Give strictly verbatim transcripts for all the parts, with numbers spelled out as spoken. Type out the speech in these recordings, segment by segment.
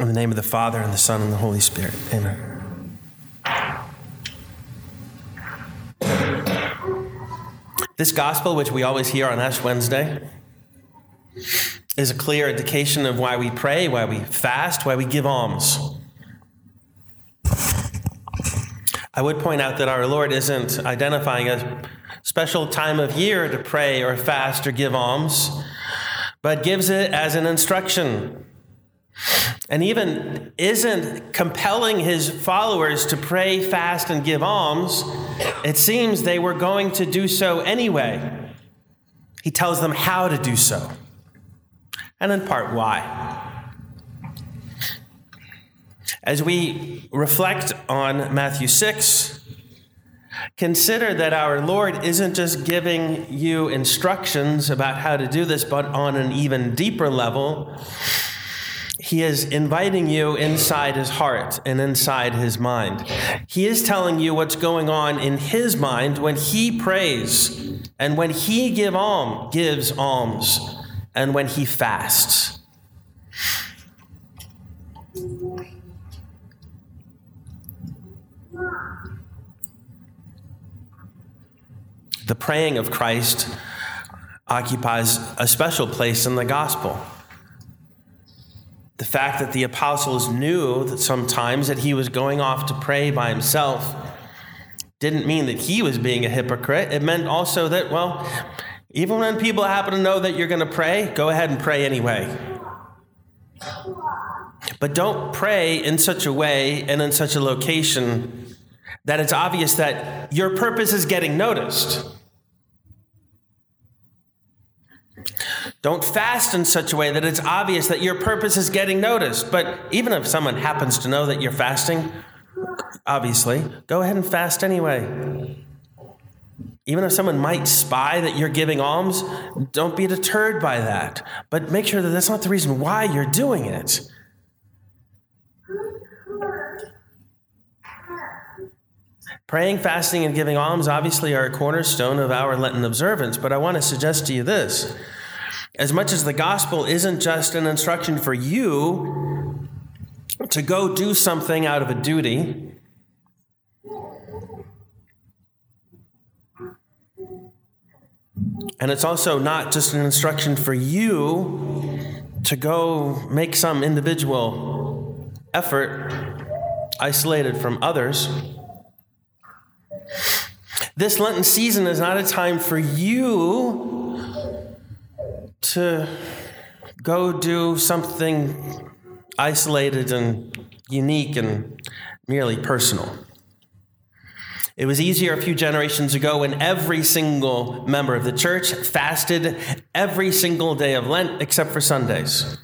In the name of the Father, and the Son, and the Holy Spirit. Amen. This gospel, which we always hear on Ash Wednesday, is a clear indication of why we pray, why we fast, why we give alms. I would point out that our Lord isn't identifying a special time of year to pray or fast or give alms, but gives it as an instruction, and even isn't compelling his followers to pray, fast, and give alms. It seems they were going to do so anyway. He tells them how to do so, and in part why. As we reflect on Matthew six, consider that our Lord isn't just giving you instructions about how to do this, but on an even deeper level, he is inviting you inside his heart and inside his mind. He is telling you what's going on in his mind when he prays and when he give alms, gives alms and when he fasts. The praying of Christ occupies a special place in the gospel. The fact that the apostles knew that sometimes that he was going off to pray by himself didn't mean that he was being a hypocrite. It meant also that, well, even when people happen to know that you're going to pray, go ahead and pray anyway. But don't pray in such a way and in such a location that it's obvious that your purpose is getting noticed. Don't fast in such a way that it's obvious that your purpose is getting noticed. But even if someone happens to know that you're fasting, obviously, go ahead and fast anyway. Even if someone might spy that you're giving alms, don't be deterred by that. But make sure that that's not the reason why you're doing it. Praying, fasting, and giving alms obviously are a cornerstone of our Lenten observance. But I want to suggest to you this. As much as the gospel isn't just an instruction for you to go do something out of a duty, and it's also not just an instruction for you to go make some individual effort isolated from others, this Lenten season is not a time for you to go do something isolated and unique and merely personal. It was easier a few generations ago when every single member of the church fasted every single day of Lent except for Sundays.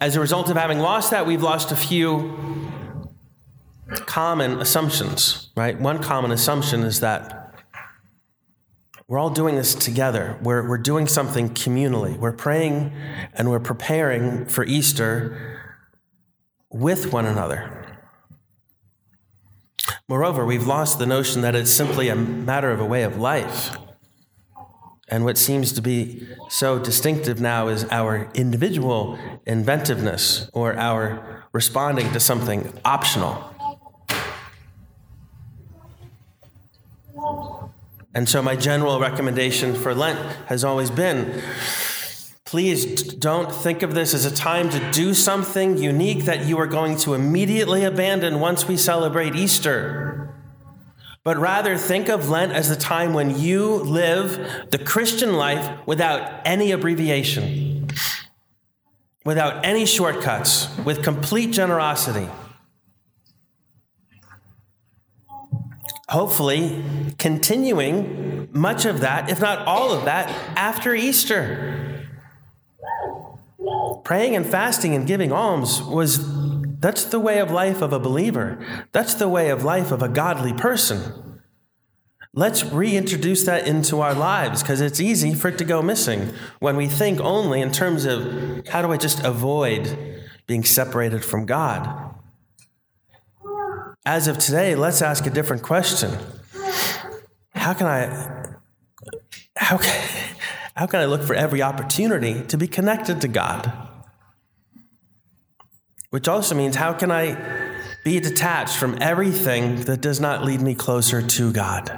As a result of having lost that, we've lost a few common assumptions, right? One common assumption is that we're all doing this together. We're, we're doing something communally. We're praying and we're preparing for Easter with one another. Moreover, we've lost the notion that it's simply a matter of a way of life. And what seems to be so distinctive now is our individual inventiveness or our responding to something optional. And so my general recommendation for Lent has always been, please don't think of this as a time to do something unique that you are going to immediately abandon once we celebrate Easter. But rather think of Lent as the time when you live the Christian life without any abbreviation, without any shortcuts, with complete generosity. Hopefully, continuing much of that, if not all of that, after Easter. Praying and fasting and giving alms was, that's the way of life of a believer. That's the way of life of a godly person. Let's reintroduce that into our lives because it's easy for it to go missing when we think only in terms of how do I just avoid being separated from God? As of today, let's ask a different question. How can I, how can, how can I look for every opportunity to be connected to God? Which also means, how can I be detached from everything that does not lead me closer to God?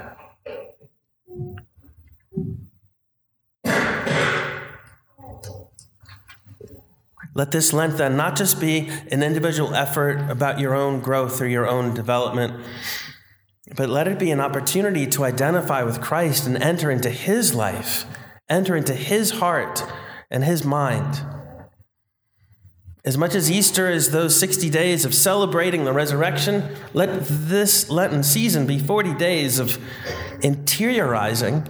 Let this Lent then not just be an individual effort about your own growth or your own development, but let it be an opportunity to identify with Christ and enter into his life, enter into his heart and his mind. As much as Easter is those sixty days of celebrating the resurrection, let this Lenten season be forty days of interiorizing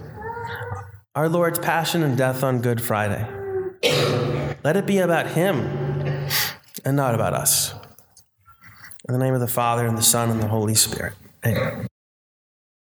our Lord's passion and death on Good Friday. Let it be about him and not about us. In the name of the Father, and the Son, and the Holy Spirit. Amen.